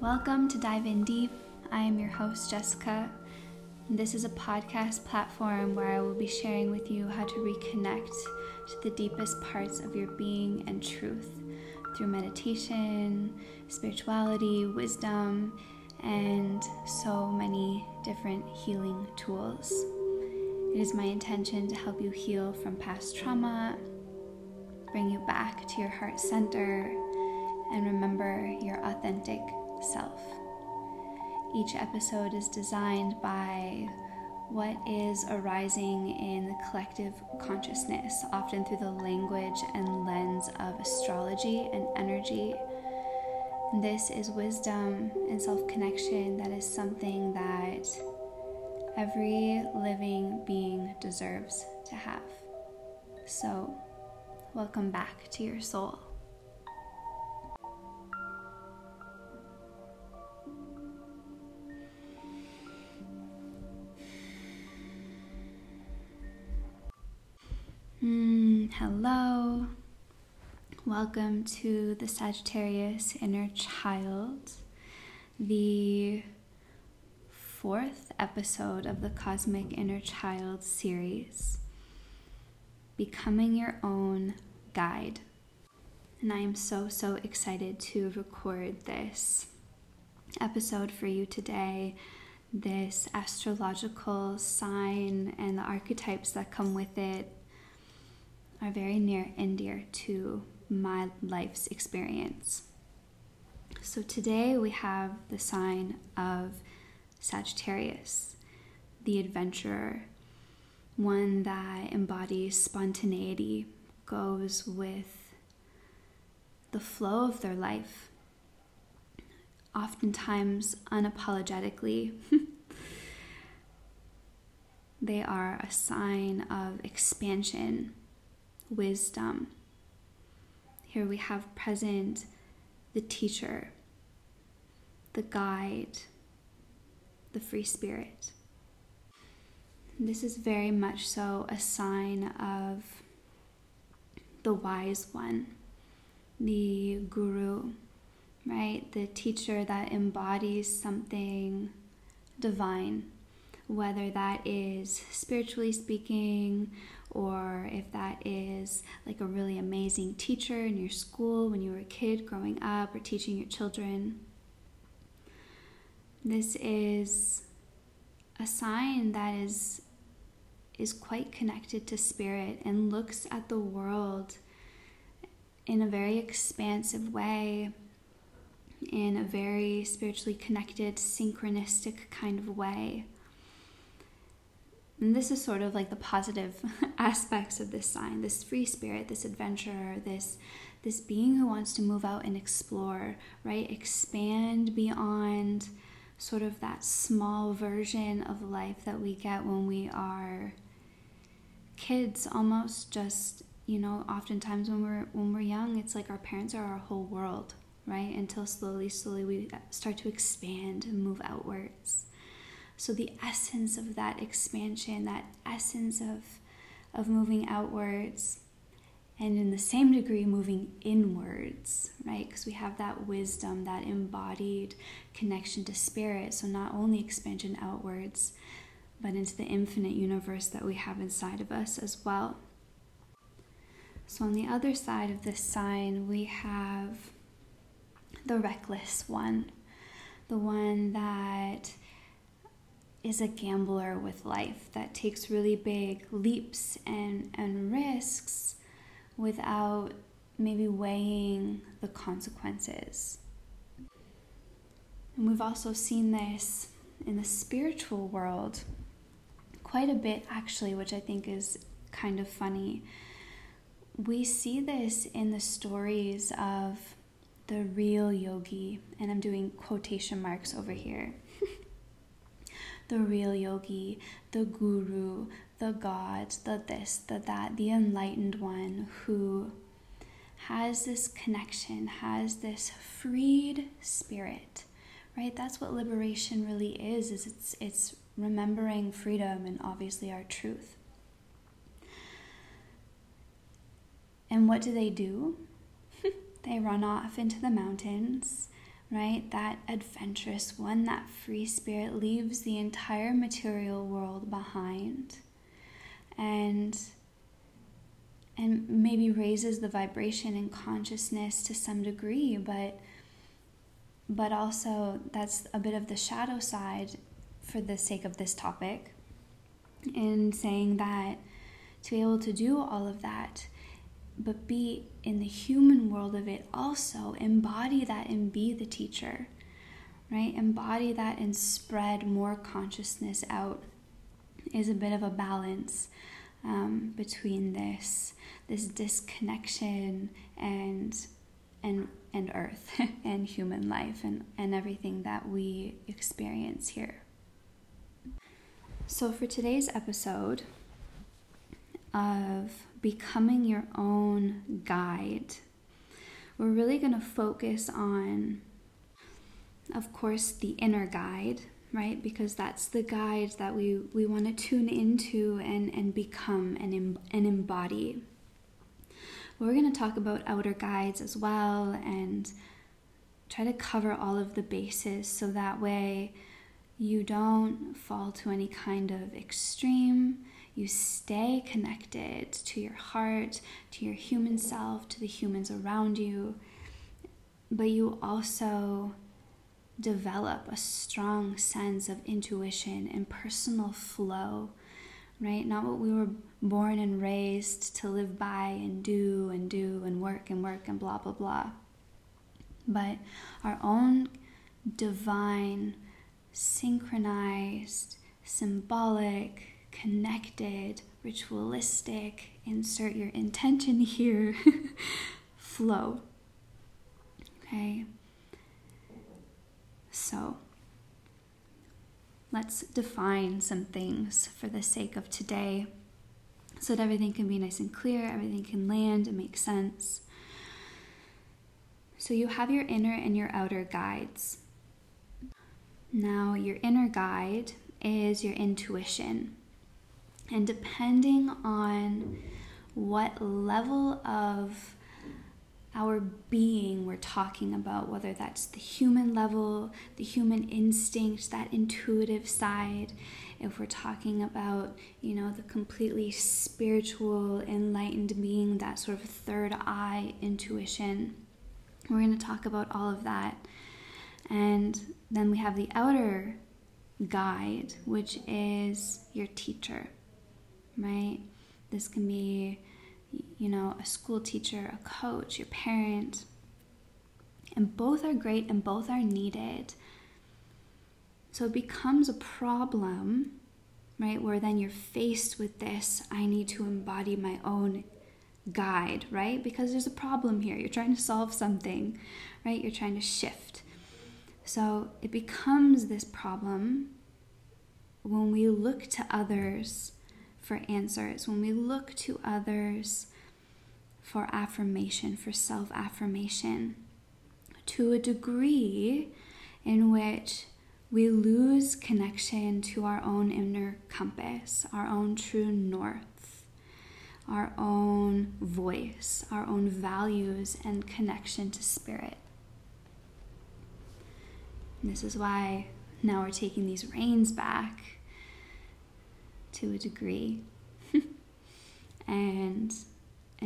Welcome to Dive In Deep. I am your host, Jessica. This is a podcast platform where I will be sharing with you how to reconnect to the deepest parts of your being and truth through meditation, spirituality, wisdom, and so many different healing tools. It is my intention to help you heal from past trauma, bring you back to your heart center, and remember your authentic self. Each episode is designed by what is arising in the collective consciousness, often through the language and lens of astrology and energy. This is wisdom and self-connection that is something that every living being deserves to have. So, welcome back to your soul. Hello, welcome to the Sagittarius Inner Child, the fourth episode of the Cosmic Inner Child series, Becoming Your Own Guide. And I am so excited to record this episode for you today. This astrological sign and the archetypes that come with it are very near and dear to my life's experience. So today we have the sign of Sagittarius, the adventurer, one that embodies spontaneity, goes with the flow of their life, oftentimes unapologetically. They are a sign of expansion, wisdom. Here we have present the teacher, the guide, the free spirit. This is very much so a sign of the wise one, the guru, right? The teacher that embodies something divine, whether that is spiritually speaking, or if that is like a really amazing teacher in your school when you were a kid growing up, or teaching your children. This is a sign that is quite connected to spirit and looks at the world in a very expansive way, in a very spiritually connected, synchronistic kind of way. And this is sort of like the positive aspects of this sign, this free spirit, this adventurer, this being who wants to move out and explore, right? Expand beyond sort of that small version of life that we get when we are kids, almost just, you know, oftentimes when we're young, it's like our parents are our whole world, right? Until slowly we start to expand and move outwards. So the essence of that expansion, that essence of moving outwards, and in the same degree moving inwards, right? Because we have that wisdom, that embodied connection to spirit. So not only expansion outwards, but into the infinite universe that we have inside of us as well. So on the other side of this sign, we have the reckless one, the one that is a gambler with life, that takes really big leaps and risks without maybe weighing the consequences. And we've also seen this in the spiritual world quite a bit, actually, which I think is kind of funny. We see this in the stories of the real yogi, and I'm doing quotation marks over here. The real yogi, the guru, the god, the this, the that, the enlightened one who has this connection, has this freed spirit, right? That's what liberation really is it's remembering freedom and obviously our truth. And what do? They run off into the mountains, right? That adventurous one, that free spirit leaves the entire material world behind and maybe raises the vibration and consciousness to some degree, but also that's a bit of the shadow side for the sake of this topic, in saying that to be able to do all of that, but be in the human world of it also, embody that and be the teacher, right? Embody that and spread more consciousness out is a bit of a balance between this disconnection and earth and human life and everything that we experience here. So for today's episode of Becoming Your Own Guide, we're really going to focus on, of course, the inner guide, right? Because that's the guide that we want to tune into and become and embody. We're going to talk about outer guides as well and try to cover all of the bases so that way you don't fall to any kind of extreme. You stay connected to your heart, to your human self, to the humans around you, but you also develop a strong sense of intuition and personal flow, right? Not what we were born and raised to live by and do and work and blah, blah, blah, but our own divine, synchronized, symbolic, connected, ritualistic, insert your intention here, flow. Okay, so let's define some things for the sake of today so that everything can be nice and clear, everything can land and make sense. So you have your inner and your outer guides. Now your inner guide is your intuition. And depending on what level of our being we're talking about, whether that's the human level, the human instinct, that intuitive side, if we're talking about, you know, the completely spiritual, enlightened being, that sort of third eye intuition, we're going to talk about all of that. And then we have the outer guide, which is your teacher. Right? This can be, you know, a school teacher, a coach, your parent. And both are great and both are needed. So it becomes a problem, right? Where then you're faced with this, I need to embody my own guide, right? Because there's a problem here. You're trying to solve something, right? You're trying to shift. So it becomes this problem when we look to others for answers, when we look to others for affirmation, for self-affirmation, to a degree in which we lose connection to our own inner compass, our own true north, our own voice, our own values, and connection to spirit. And this is why now we're taking these reins back to a degree and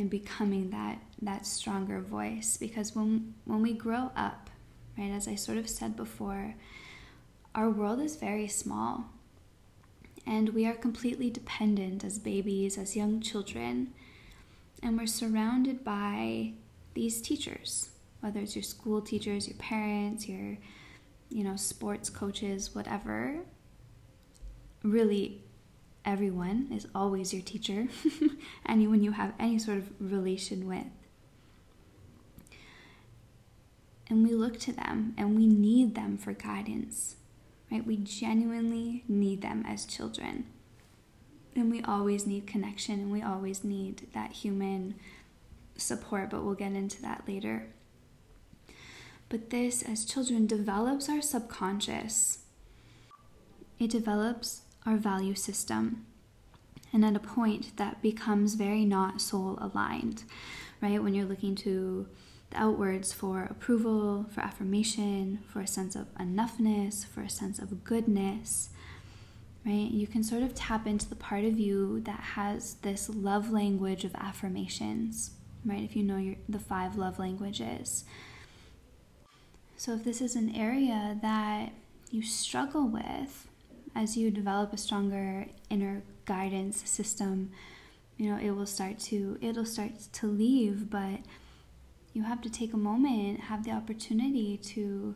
becoming that stronger voice, because when we grow up, right, as I sort of said before, our world is very small and we are completely dependent as babies, as young children, and we're surrounded by these teachers, whether it's your school teachers, your parents, your, you know, sports coaches, whatever. Really, everyone is always your teacher, anyone you have any sort of relation with. And we look to them and we need them for guidance, right? We genuinely need them as children. And we always need connection and we always need that human support, but we'll get into that later. But this, as children, develops our subconscious. It develops our value system. And at a point that becomes very not soul aligned, right? When you're looking to the outwards for approval, for affirmation, for a sense of enoughness, for a sense of goodness, right? You can sort of tap into the part of you that has this love language of affirmations, right? If you know the 5 love languages. So if this is an area that you struggle with as you develop a stronger inner guidance system, you know, it'll start to leave, but you have to take a moment, have the opportunity to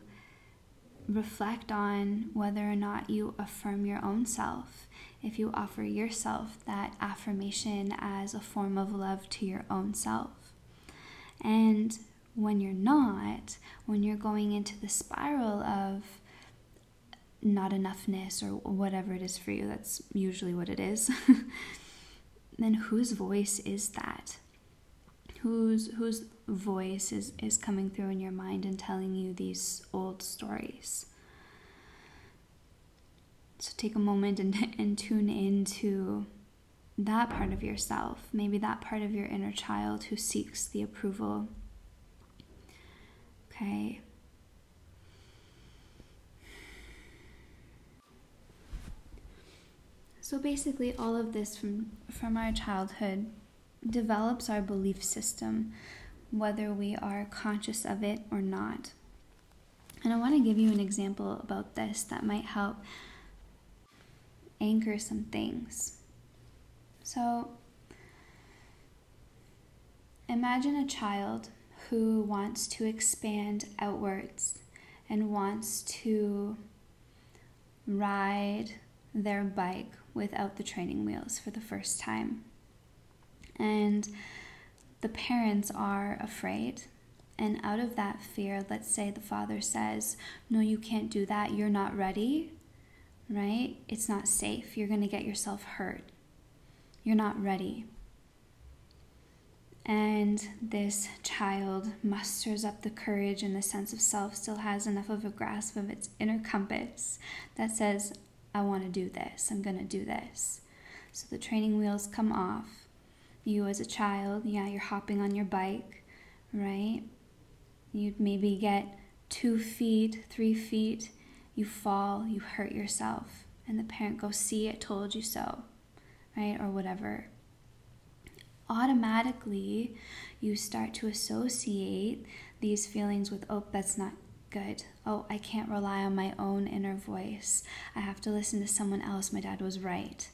reflect on whether or not you affirm your own self, if you offer yourself that affirmation as a form of love to your own self. And when you're not, when you're going into the spiral of not enoughness or whatever it is for you, that's usually what it is, then whose voice is that? Whose voice is coming through in your mind and telling you these old stories? So take a moment and tune into that part of yourself, maybe that part of your inner child who seeks the approval. Okay. So basically all of this from our childhood develops our belief system, whether we are conscious of it or not. And I want to give you an example about this that might help anchor some things. So imagine a child who wants to expand outwards and wants to ride their bike without the training wheels for the first time. And the parents are afraid. And out of that fear, let's say the father says, no, you can't do that. You're not ready, right? It's not safe. You're going to get yourself hurt. You're not ready. And this child musters up the courage, and the sense of self still has enough of a grasp of its inner compass that says, I want to do this. I'm going to do this. So the training wheels come off. You as a child, yeah, you're hopping on your bike, right? You'd maybe get 2 feet, 3 feet, you fall, you hurt yourself, and the parent goes, see, I told you so, right? Or whatever. Automatically, you start to associate these feelings with, oh, that's not good. Oh, I can't rely on my own inner voice. I have to listen to someone else. My dad was right.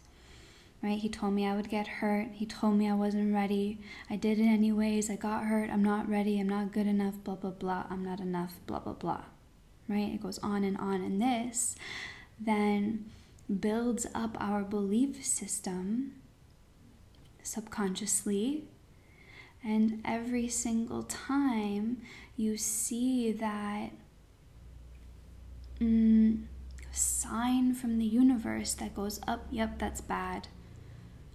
Right? He told me I would get hurt. He told me I wasn't ready. I did it anyways. I got hurt. I'm not ready. I'm not good enough. Blah, blah, blah. I'm not enough. Blah, blah, blah. Right? It goes on. And this then builds up our belief system subconsciously. And every single time you see that sign from the universe that goes up, yep, that's bad.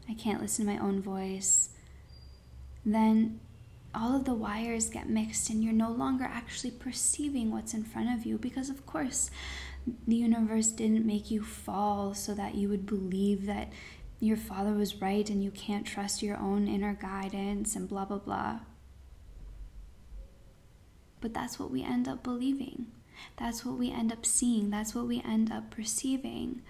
I can't listen to my own voice. Then all of the wires get mixed and you're no longer actually perceiving what's in front of you, because of course the universe didn't make you fall so that you would believe that your father was right and you can't trust your own inner guidance and blah, blah, blah. But that's what we end up believing. That's what we end up seeing. That's what we end up perceiving.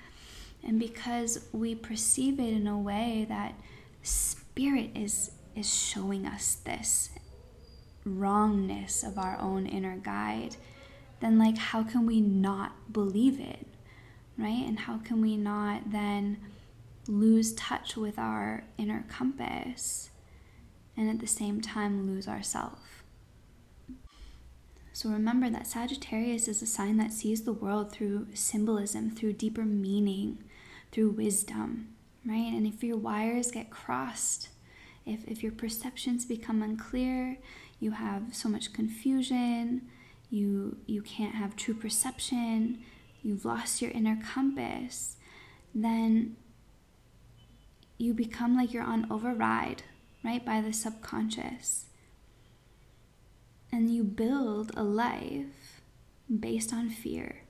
And because we perceive it in a way that spirit is showing us this wrongness of our own inner guide, then like how can we not believe it, right? And how can we not then lose touch with our inner compass and at the same time lose ourselves? So remember that Sagittarius is a sign that sees the world through symbolism, through deeper meaning, through wisdom, right? And if your wires get crossed, if your perceptions become unclear, you have so much confusion, you can't have true perception, you've lost your inner compass, then you become like you're on override, right, by the subconscious. And you build a life based on fear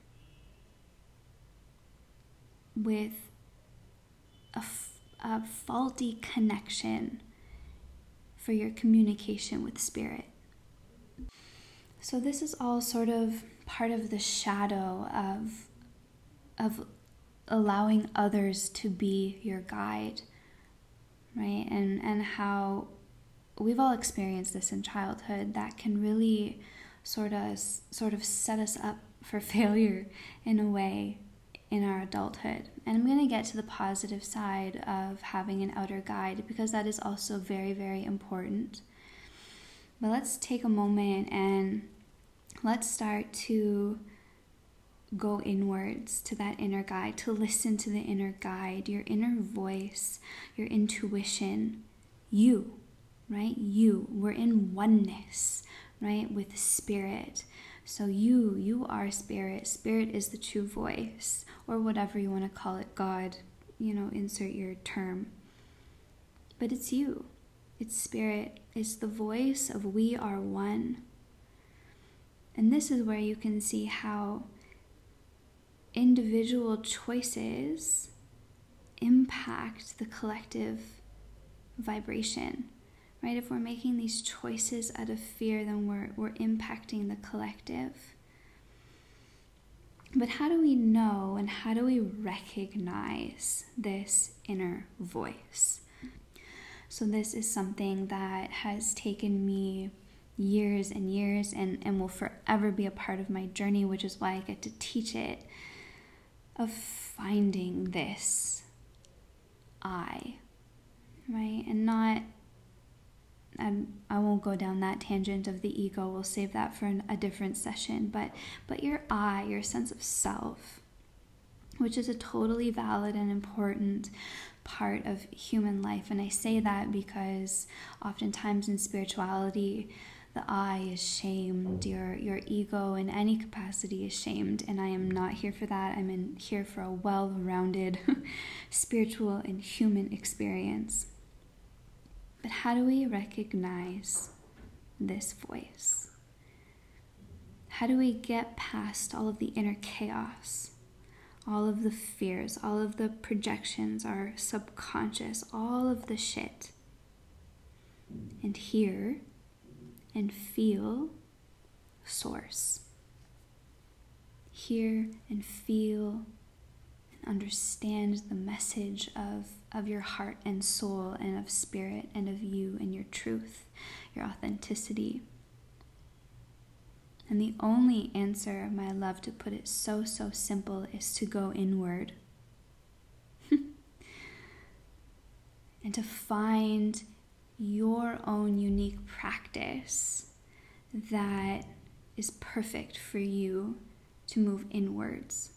with a faulty connection for your communication with spirit. So this is all sort of part of the shadow of allowing others to be your guide, right? And how we've all experienced this in childhood, that can really sort of set us up for failure in a way in our adulthood. And I'm going to get to the positive side of having an outer guide, because that is also very, very important. But let's take a moment and let's start to go inwards to that inner guide, to listen to the inner guide, your inner voice, your intuition, you, right? You, we're in oneness, right? With spirit. So you are spirit. Spirit is the true voice, or whatever you want to call it, God, you know, insert your term. But it's you. It's spirit. It's the voice of we are one. And this is where you can see how individual choices impact the collective vibration, right? If we're making these choices out of fear, then we're impacting the collective. But how do we know and how do we recognize this inner voice? So this is something that has taken me years and years and will forever be a part of my journey, which is why I get to teach it, of finding this I, right? And not, I won't go down that tangent of the ego, we'll save that for a different session, but your I, your sense of self, which is a totally valid and important part of human life. And I say that because oftentimes in spirituality, the I is shamed, your ego in any capacity is shamed, and I am not here for that. I'm in here for a well-rounded spiritual and human experience. But how do we recognize this voice? How do we get past all of the inner chaos, all of the fears, all of the projections, our subconscious, all of the shit, and hear and feel source. Hear and feel and understand the message of your heart and soul and of spirit and of you and your truth, your authenticity. And the only answer, my love, to put it so, so simple, is to go inward. And to find your own unique practice that is perfect for you to move inwards.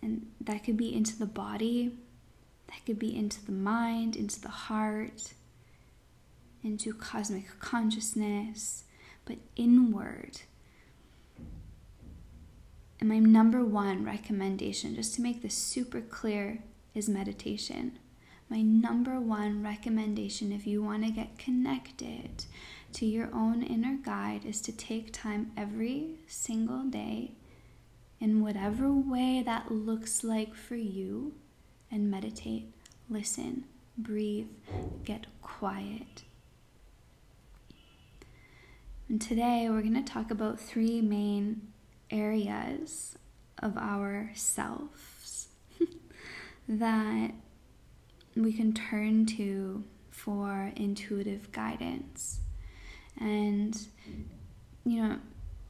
And that could be into the body, that could be into the mind, into the heart, into cosmic consciousness, but inward. And my number one recommendation, just to make this super clear, is meditation. My number one recommendation, if you want to get connected to your own inner guide, is to take time every single day, in whatever way that looks like for you, and meditate, listen, breathe, get quiet. And today we're going to talk about three main areas of ourselves that we can turn to for intuitive guidance. And, you know,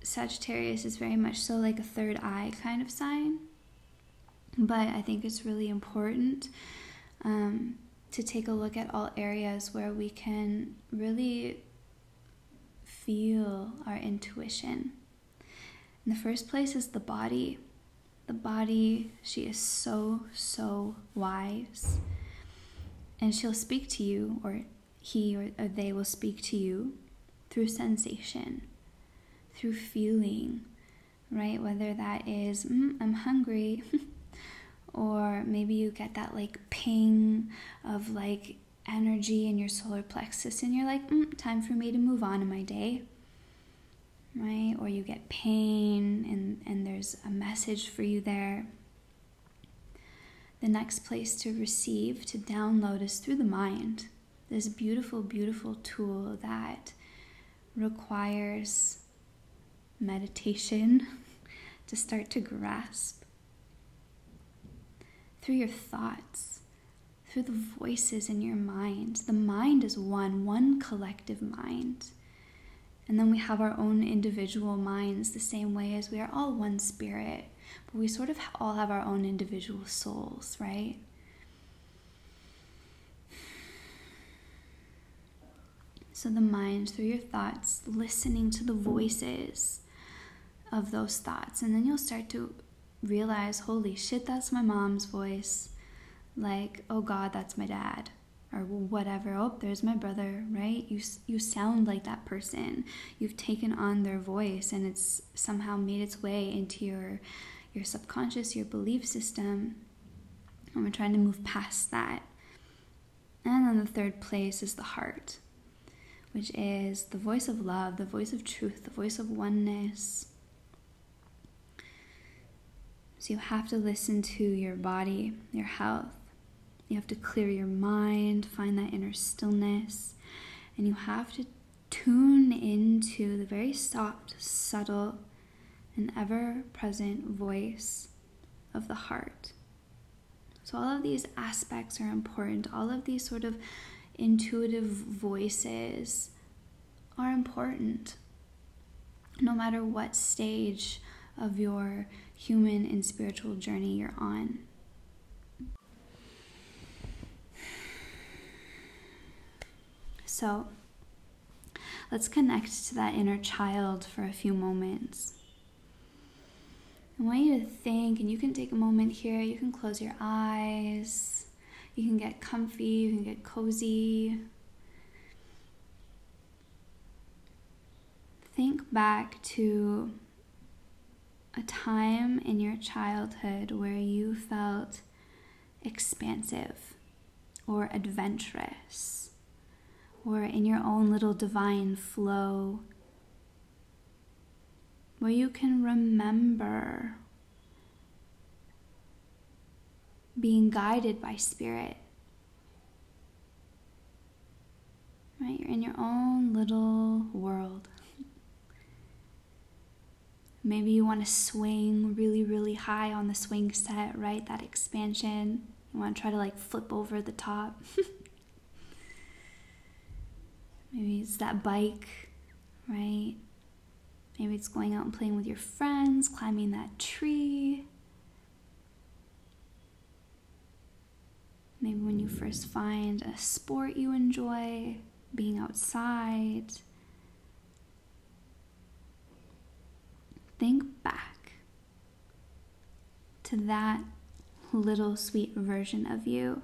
Sagittarius is very much so like a third eye kind of sign, but I think it's really important to take a look at all areas where we can really feel our intuition. And the first place is the body. The body, she is so, so wise. And she'll speak to you, or he or they will speak to you through sensation, through feeling, right? Whether that is, I'm hungry, or maybe you get that like ping of like energy in your solar plexus and you're like, time for me to move on in my day, right? Or you get pain and there's a message for you there. The next place to receive, to download, is through the mind. This beautiful, beautiful tool that requires meditation to start to grasp through your thoughts, through the voices in your mind. The mind is one collective mind. And then we have our own individual minds, the same way as we are all one spirit, but we sort of all have our own individual souls, right? So the mind, through your thoughts, listening to the voices of those thoughts. And then you'll start to realize, holy shit, that's my mom's voice. Like, oh God, that's my dad. Or whatever, oh, there's my brother, right? You sound like that person. You've taken on their voice, and it's somehow made its way into your subconscious, your belief system. And we're trying to move past that. And then the third place is the heart, which is the voice of love, the voice of truth, the voice of oneness. So you have to listen to your body, your health. You have to clear your mind, find that inner stillness, and you have to tune into the very soft, subtle, and ever-present voice of the heart. So all of these aspects are important. All of these sort of intuitive voices are important. No matter what stage of your human and spiritual journey you're on. So let's connect to that inner child for a few moments. I want you to think, and you can take a moment here, you can close your eyes, you can get comfy, you can get cozy. Think back to a time in your childhood where you felt expansive or adventurous, or in your own little divine flow, where you can remember being guided by spirit, right? You're in your own little world. Maybe you want to swing really, really high on the swing set, right? That expansion. You want to try to like flip over the top. Maybe it's that bike, right? Maybe it's going out and playing with your friends, climbing that tree. Maybe when you first find a sport you enjoy, being outside. Think back to that little sweet version of you.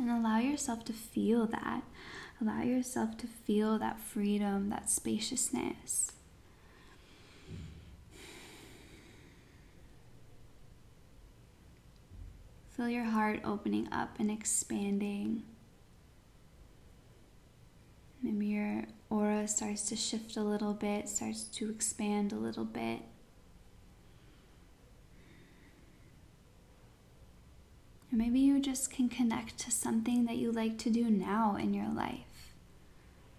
And allow yourself to feel that. Allow yourself to feel that freedom, that spaciousness. Feel your heart opening up and expanding. Maybe your aura starts to shift a little bit, starts to expand a little bit. Maybe you just can connect to something that you like to do now in your life.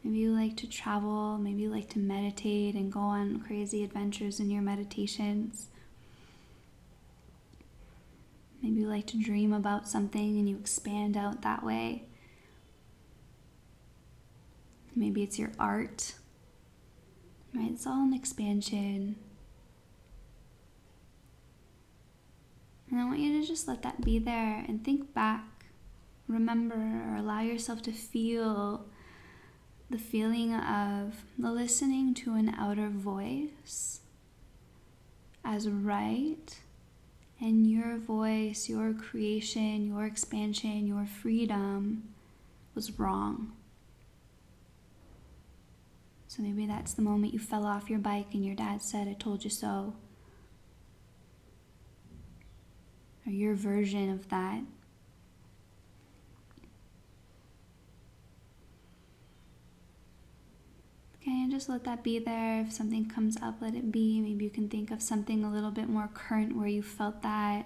Maybe you like to travel, maybe you like to meditate and go on crazy adventures in your meditations. Maybe you like to dream about something and you expand out that way. Maybe it's your art, right? It's all an expansion. And I want you to just let that be there and think back, remember, or allow yourself to feel the feeling of listening to an outer voice as right, and your voice, your creation, your expansion, your freedom was wrong. So maybe that's the moment you fell off your bike and your dad said, "I told you so." Or your version of that. Okay, and just let that be there. If something comes up, let it be. Maybe you can think of something a little bit more current where you felt that.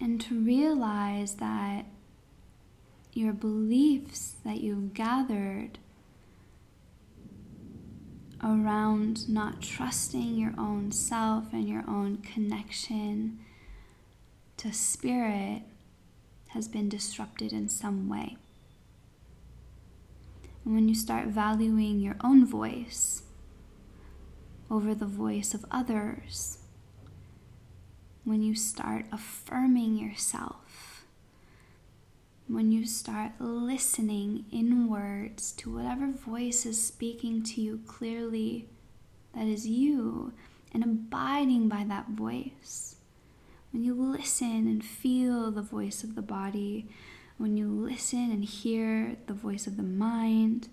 and to realize that your beliefs that you've gathered around not trusting your own self and your own connection to spirit has been disrupted in some way. And when you start valuing your own voice over the voice of others, when you start affirming yourself, when you start listening inwards to whatever voice is speaking to you clearly, that is you, and abiding by that voice, when you listen and feel the voice of the body, when you listen and hear the voice of the mind,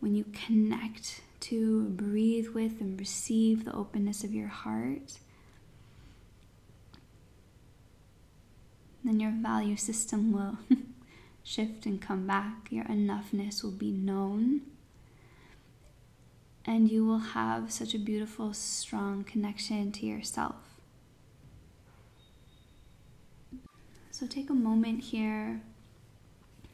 when you connect to, breathe with, and receive the openness of your heart, then your value system will shift and come back. Your enoughness will be known. And you will have such a beautiful, strong connection to yourself. So take a moment here,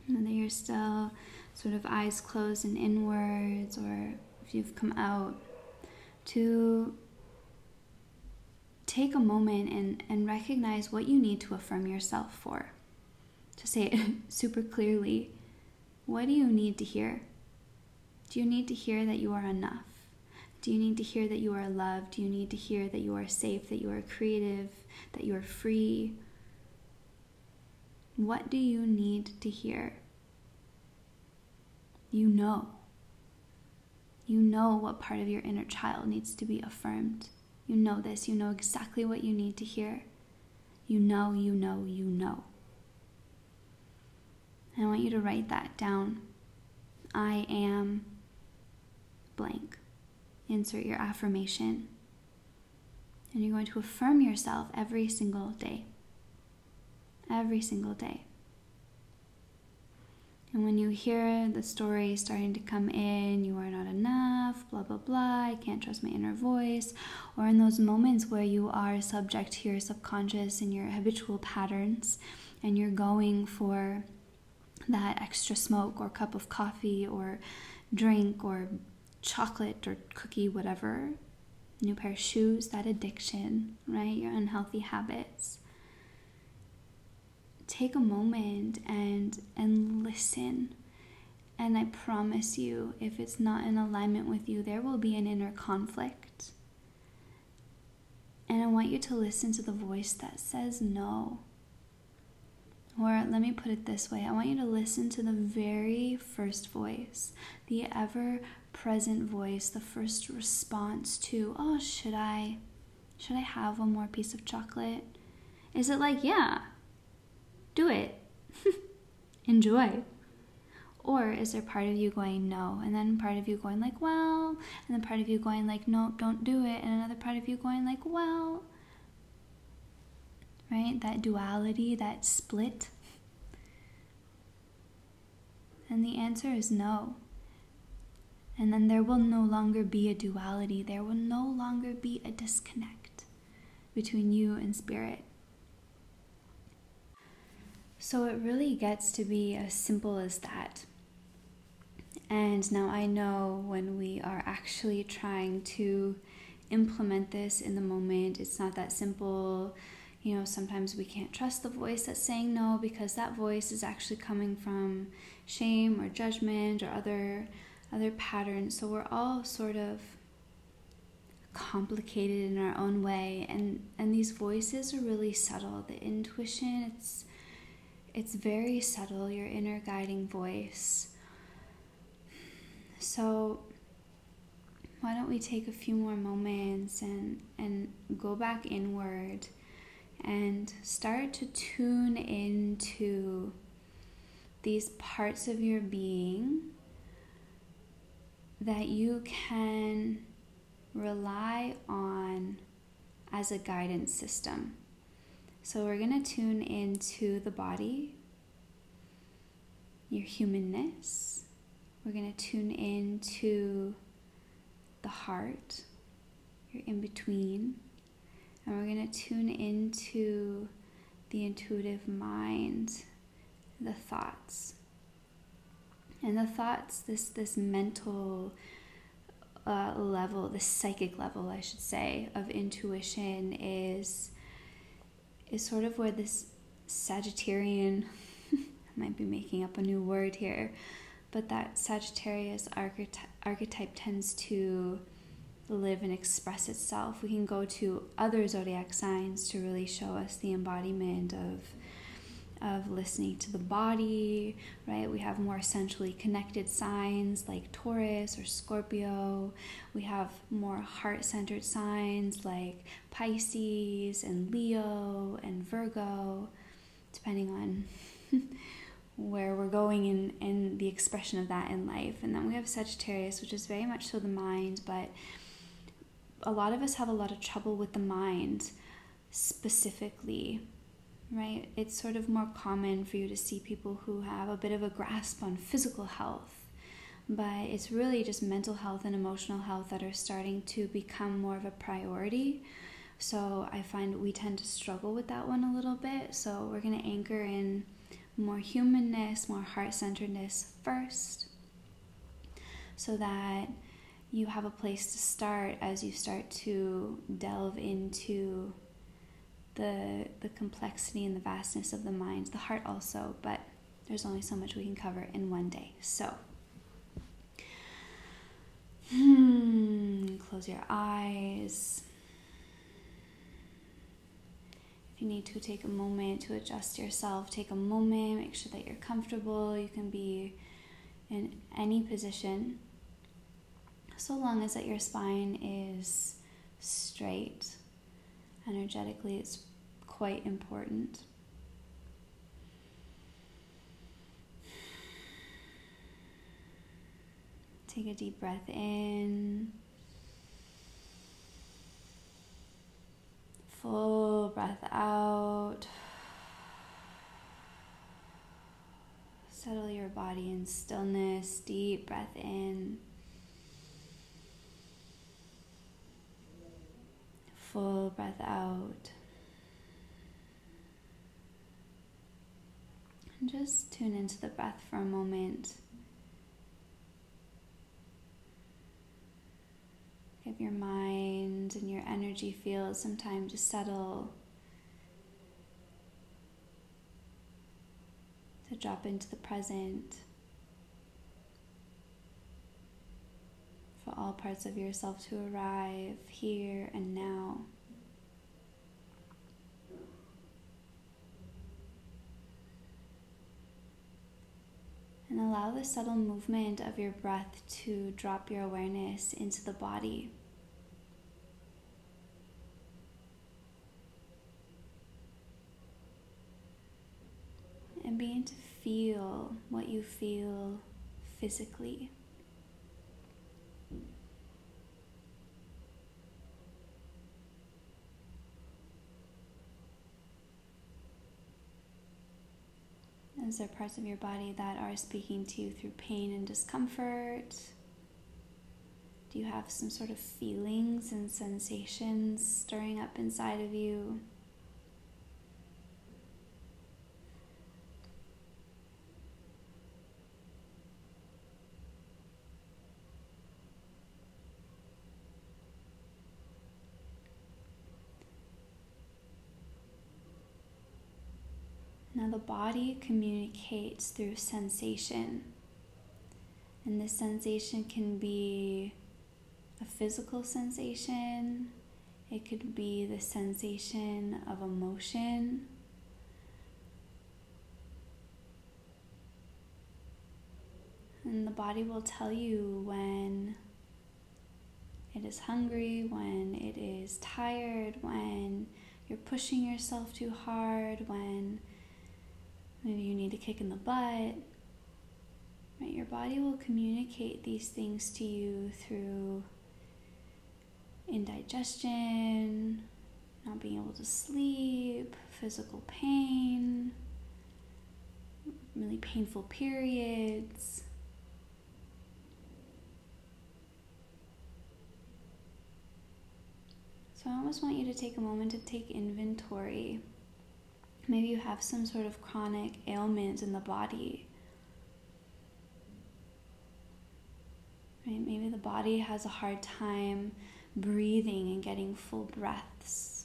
whether you're still sort of eyes closed and inwards, or if you've come out, to take a moment and recognize what you need to affirm yourself for. To say it super clearly, what do you need to hear? Do you need to hear that you are enough? Do you need to hear that you are loved? Do you need to hear that you are safe, that you are creative, that you are free? What do you need to hear? You know what part of your inner child needs to be affirmed. You know this, you know exactly what you need to hear. You know. I want you to write that down. I am blank. Insert your affirmation. And you're going to affirm yourself every single day. Every single day. And when you hear the story starting to come in, you are not enough, blah, blah, blah, I can't trust my inner voice, or in those moments where you are subject to your subconscious and your habitual patterns, and you're going for that extra smoke or cup of coffee or drink or chocolate or cookie, whatever, new pair of shoes, that addiction, right? Your unhealthy habits. Take a moment and listen. And I promise you, if it's not in alignment with you, there will be an inner conflict. And I want you to listen to the voice that says no. Or let me put it this way. I want you to listen to the very first voice, the ever-present voice, the first response to, oh, should I have one more piece of chocolate? Is it like, yeah, do it. Enjoy. Or is there part of you going no, and then part of you going like, well, and then part of you going like, no, don't do it, and another part of you going like, well, right? That duality, that split. And the answer is no. And then there will no longer be a duality. There will no longer be a disconnect between you and spirit. So it really gets to be as simple as that. And now I know when we are actually trying to implement this in the moment, it's not that simple. You know, sometimes we can't trust the voice that's saying no, because that voice is actually coming from shame or judgment or other patterns. So we're all sort of complicated in our own way. And these voices are really subtle. The intuition, it's very subtle, your inner guiding voice. So why don't we take a few more moments and go back inward and start to tune into these parts of your being that you can rely on as a guidance system. So we're going to tune into the body, your humanness. We're going to tune into the heart, your in-between. And we're going to tune into the intuitive mind, the thoughts. And the thoughts, this mental level, this psychic level, I should say, of intuition is sort of where this Sagittarian, I might be making up a new word here, but that Sagittarius archetype tends to live and express itself. We can go to other zodiac signs to really show us the embodiment of listening to the body, right? We have more essentially connected signs like Taurus or Scorpio. We have more heart-centered signs like Pisces and Leo and Virgo, depending on where we're going in the expression of that in life. And then we have Sagittarius, which is very much so the mind, but a lot of us have a lot of trouble with the mind specifically, right? It's sort of more common for you to see people who have a bit of a grasp on physical health, but it's really just mental health and emotional health that are starting to become more of a priority. So I find we tend to struggle with that one a little bit. So we're going to anchor in more humanness, more heart-centeredness first, so that you have a place to start as you start to delve into the complexity and the vastness of the mind, the heart also, but there's only so much we can cover in one day. So, close your eyes. If you need to, take a moment to adjust yourself. Take a moment, make sure that you're comfortable. You can be in any position, so long as that your spine is straight. Energetically, it's quite important. Take a deep breath in. Full breath out. Settle your body in stillness. Deep breath in. Full breath out. And just tune into the breath for a moment. Give your mind and your energy field some time to settle, to drop into the present for all parts of yourself to arrive here and now. And allow the subtle movement of your breath to drop your awareness into the body. And begin to feel what you feel physically. Is there parts of your body that are speaking to you through pain and discomfort? Do you have some sort of feelings and sensations stirring up inside of you? Now the body communicates through sensation, and this sensation can be a physical sensation, it could be the sensation of emotion, and the body will tell you when it is hungry, when it is tired, when you're pushing yourself too hard, when maybe you need a kick in the butt, right? Your body will communicate these things to you through indigestion, not being able to sleep, physical pain, really painful periods. So I almost want you to take a moment to take inventory Maybe you have some sort of chronic ailment in the body. Right? Maybe the body has a hard time breathing and getting full breaths.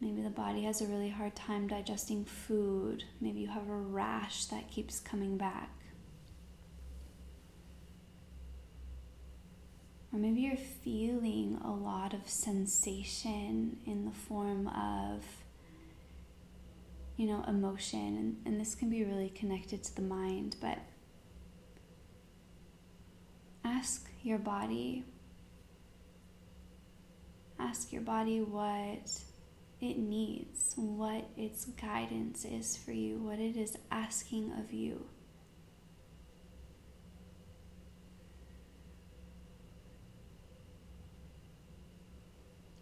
Maybe the body has a really hard time digesting food. Maybe you have a rash that keeps coming back. Or maybe you're feeling a lot of sensation in the form of, you know, emotion. And this can be really connected to the mind, but ask your body. Ask your body what it needs, what its guidance is for you, what it is asking of you.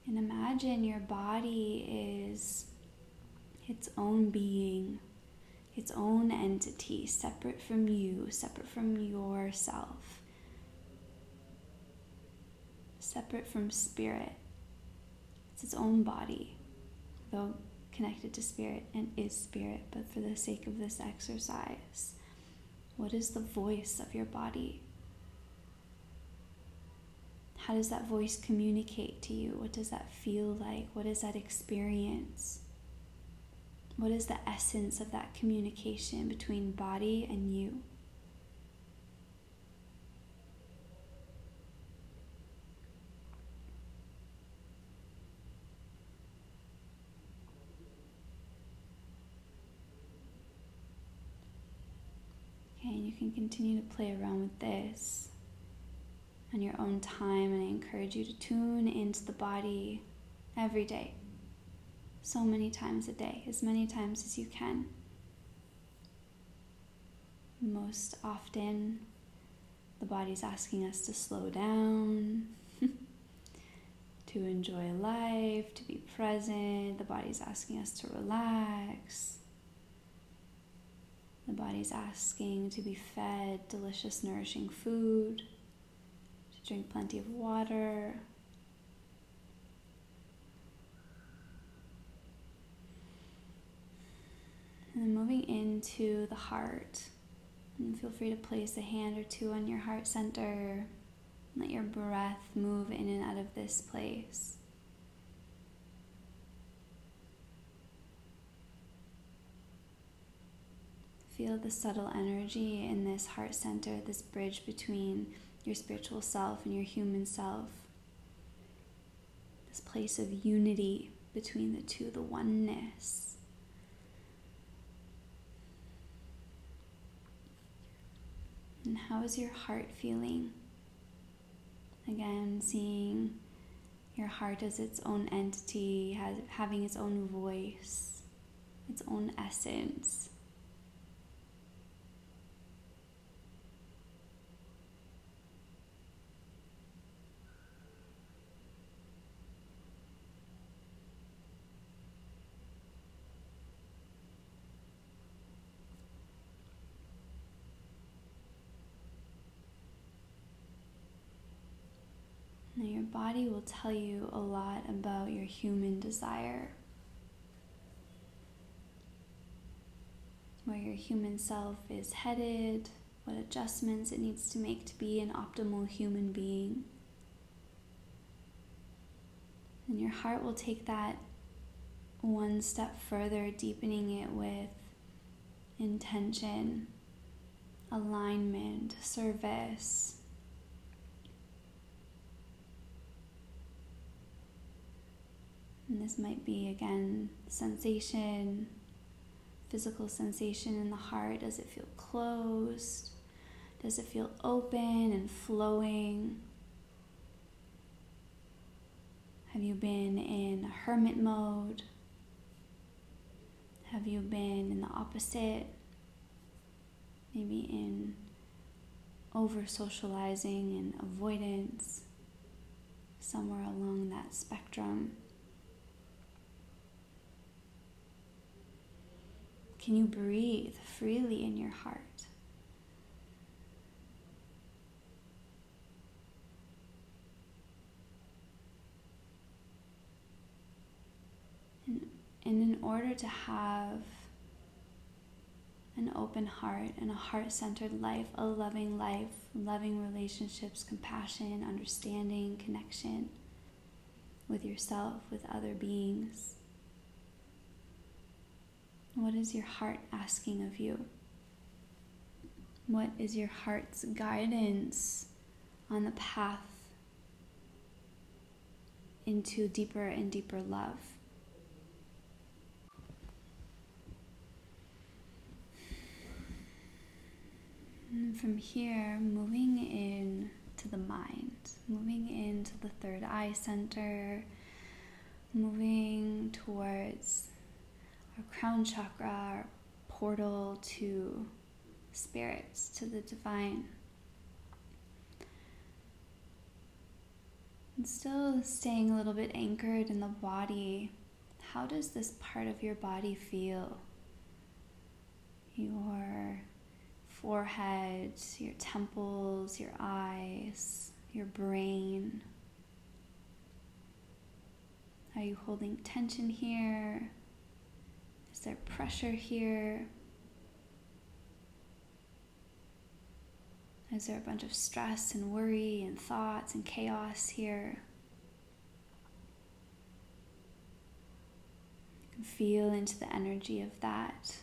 And imagine your body is its own being, its own entity, separate from you, separate from yourself, separate from spirit. It's its own body, though connected to spirit and is spirit, but for the sake of this exercise, what is the voice of your body? How does that voice communicate to you? What does that feel like? What is that experience? What is the essence of that communication between body and you? Okay, and you can continue to play around with this on your own time, and I encourage you to tune into the body every day, so many times a day, as many times as you can. Most often, the body's asking us to slow down, to enjoy life, to be present. The body's asking us to relax. The body's asking to be fed delicious, nourishing food. Drink plenty of water. And then moving into the heart. And feel free to place a hand or two on your heart center. Let your breath move in and out of this place. Feel the subtle energy in this heart center, this bridge between your spiritual self and your human self, this place of unity between the two, the oneness. And how is your heart feeling? Again, seeing your heart as its own entity, having its own voice, its own essence. Now your body will tell you a lot about your human desire, where your human self is headed, what adjustments it needs to make to be an optimal human being. And your heart will take that one step further, deepening it with intention, alignment, service. And this might be, again, sensation, physical sensation in the heart. Does it feel closed? Does it feel open and flowing? Have you been in a hermit mode? Have you been in the opposite? Maybe in over-socializing and avoidance, somewhere along that spectrum. Can you breathe freely in your heart? And in order to have an open heart and a heart-centered life, a loving life, loving relationships, compassion, understanding, connection with yourself, with other beings. What is your heart asking of you? What is your heart's guidance on the path into deeper and deeper love? And from here, moving in to the mind, moving into the third eye center, moving towards our crown chakra, our portal to spirits, to the divine. And still staying a little bit anchored in the body. How does this part of your body feel? Your forehead, your temples, your eyes, your brain. Are you holding tension here? Is there pressure here? Is there a bunch of stress and worry and thoughts and chaos here? You can feel into the energy of that.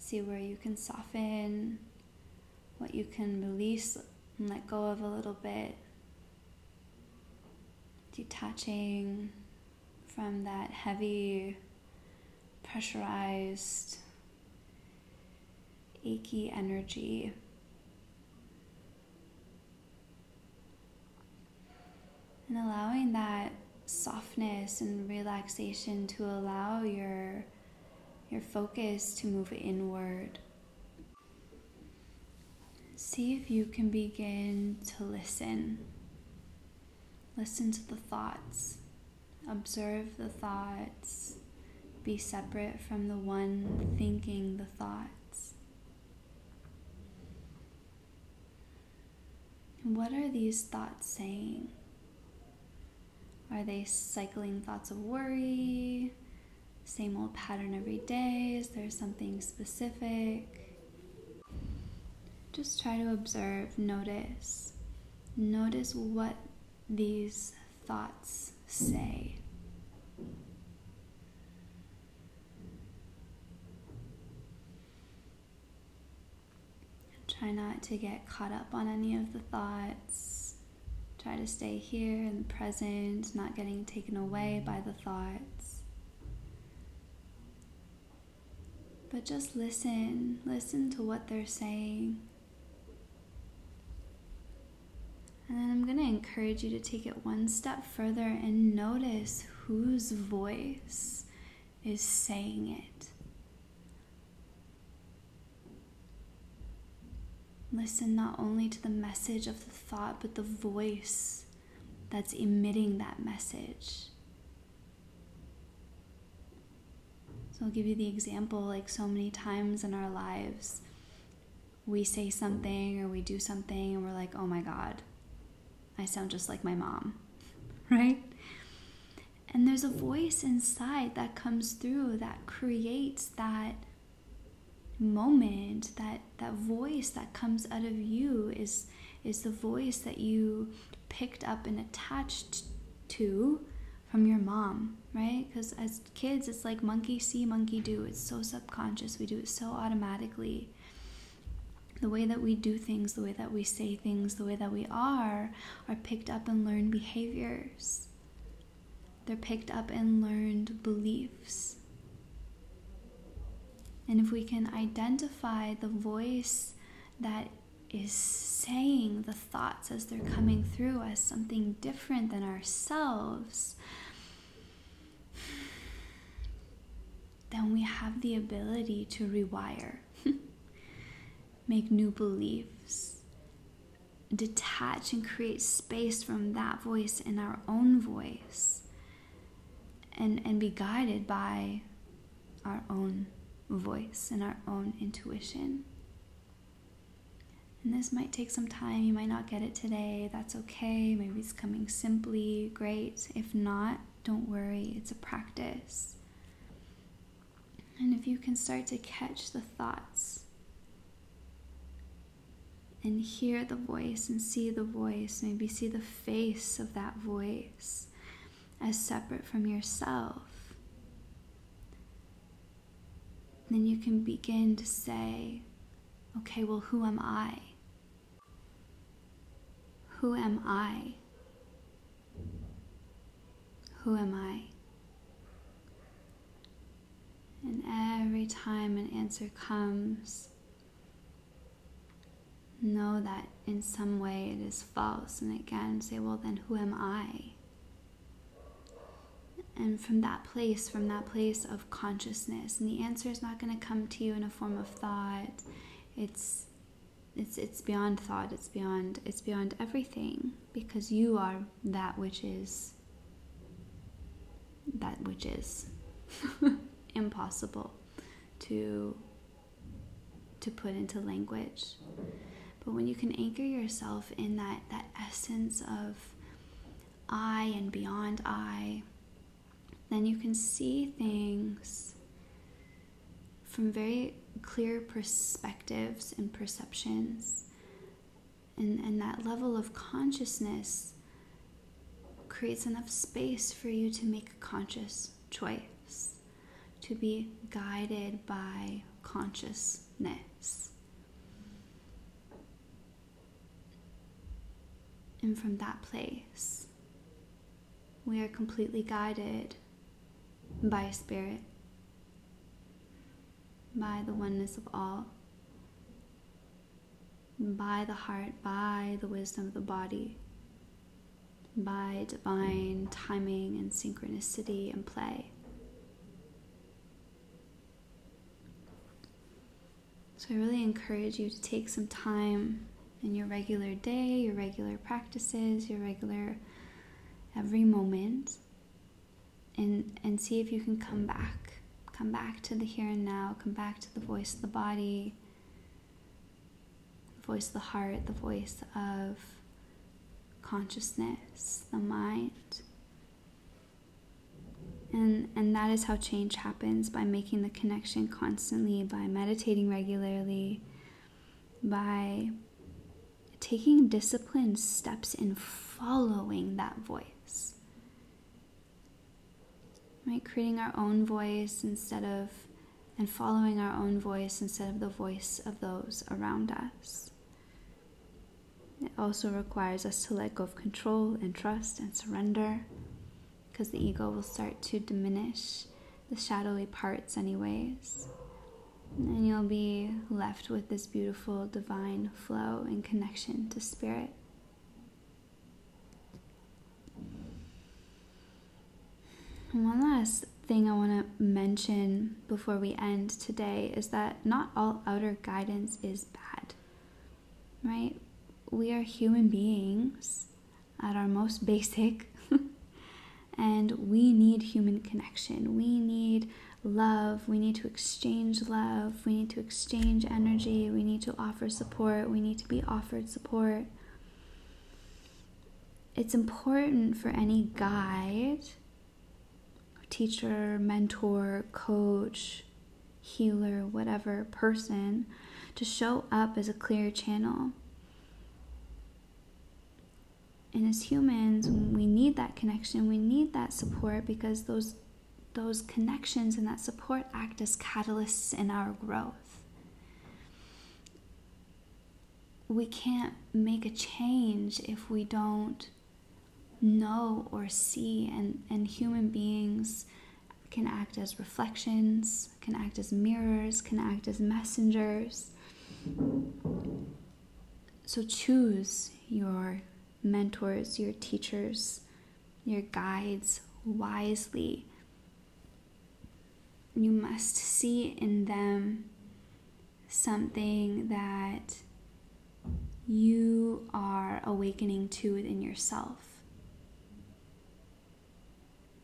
See where you can soften, what you can release and let go of a little bit. Detaching from that heavy, pressurized, achy energy. And allowing that softness and relaxation to allow your focus to move inward. See if you can begin to listen. Listen to the thoughts. Observe the thoughts. Be separate from the one thinking the thoughts. What are these thoughts saying? Are they cycling thoughts of worry? Same old pattern every day? Is there something specific? Just try to observe, notice. Notice what these thoughts say. Try not to get caught up on any of the thoughts. Try to stay here in the present, not getting taken away by the thoughts. But just listen. Listen to what they're saying. And then I'm going to encourage you to take it one step further and notice whose voice is saying it. Listen not only to the message of the thought, but the voice that's emitting that message. So I'll give you the example, like so many times in our lives, we say something or we do something and we're like, oh my God, I sound just like my mom, right? And there's a voice inside that comes through that creates that moment, that voice that comes out of you is the voice that you picked up and attached to from your mom, right? Because as kids, it's like monkey see, monkey do. It's so subconscious. We do it so automatically. The way that we do things, the way that we say things, the way that we are picked up and learned behaviors. They're picked up and learned beliefs. And if we can identify the voice that is saying the thoughts as they're coming through as something different than ourselves, then we have the ability to rewire, make new beliefs, detach and create space from that voice in our own voice, and be guided by our own voice and our own intuition. And this might take some time. You might not get it today. That's okay. Maybe it's coming simply. Great. If not, Don't worry, it's a practice. And if you can start to catch the thoughts and hear the voice and see the voice, maybe see the face of that voice as separate from yourself, then you can begin to say, okay, well, who am I? Who am I? Who am I? And every time an answer comes, know that in some way it is false. And again, say, well, then who am I? And from that place of consciousness, and the answer is not going to come to you in a form of thought. It's beyond thought. It's beyond everything, because you are that which is. That which is. Impossible to put into language. But when you can anchor yourself in that essence of I and beyond I, then you can see things from very clear perspectives and perceptions. And that level of consciousness creates enough space for you to make a conscious choice, to be guided by consciousness. And from that place, we are completely guided by spirit, by the oneness of all, by the heart, by the wisdom of the body, by divine timing and synchronicity and play. So I really encourage you to take some time in your regular day, your regular practices, your regular every moment, and see if you can come back to the here and now, come back to the voice of the body, the voice of the heart, the voice of consciousness, the mind. And that is how change happens, by making the connection constantly, by meditating regularly, by taking disciplined steps in following that voice. Right? Creating our own voice and following our own voice instead of the voice of those around us. It also requires us to let go of control and trust and surrender, because the ego will start to diminish, the shadowy parts anyways. And you'll be left with this beautiful divine flow and connection to spirit. And one last thing I want to mention before we end today is that not all outer guidance is bad, right? We are human beings at our most basic. And we need human connection. We need love. We need to exchange love. We need to exchange energy. We need to offer support. We need to be offered support. It's important for any guide, teacher, mentor, coach, healer, whatever person, to show up as a clear channel. And as humans, we need that connection, we need that support, because those connections and that support act as catalysts in our growth. We can't make a change if we don't know or see, and human beings can act as reflections, can act as mirrors, can act as messengers. So choose your mentors, your teachers, your guides wisely. You must see in them something that you are awakening to within yourself.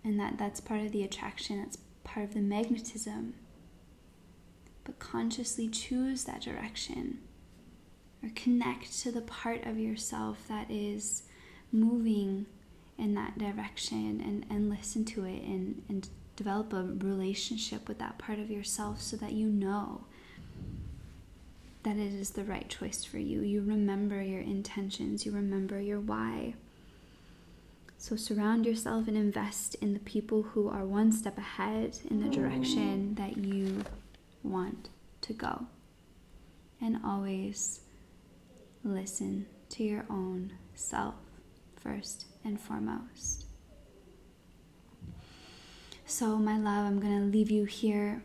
And that's part of the attraction, that's part of the magnetism. But consciously choose that direction. Or connect to the part of yourself that is moving in that direction and listen to it and develop a relationship with that part of yourself so that you know that it is the right choice for you. You remember your intentions, you remember your why. So surround yourself and invest in the people who are one step ahead in the direction that you want to go. And always listen to your own self first and foremost. So my love, I'm going to leave you here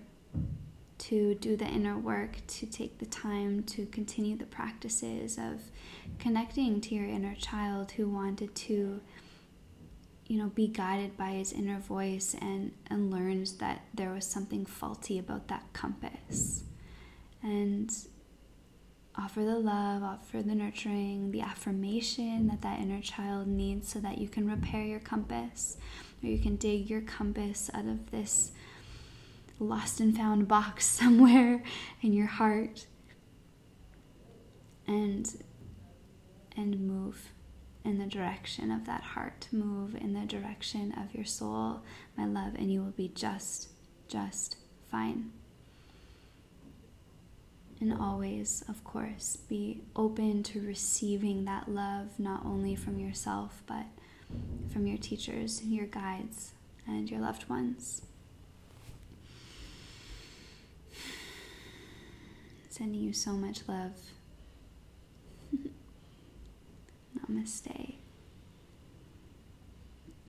to do the inner work, to take the time to continue the practices of connecting to your inner child who wanted to, you know, be guided by his inner voice and learned that there was something faulty about that compass. And offer the love, offer the nurturing, the affirmation that inner child needs so that you can repair your compass, or you can dig your compass out of this lost and found box somewhere in your heart and move in the direction of that heart, move in the direction of your soul, my love, and you will be just fine. And always, of course, be open to receiving that love, not only from yourself, but from your teachers, your guides, and your loved ones. Sending you so much love. Namaste.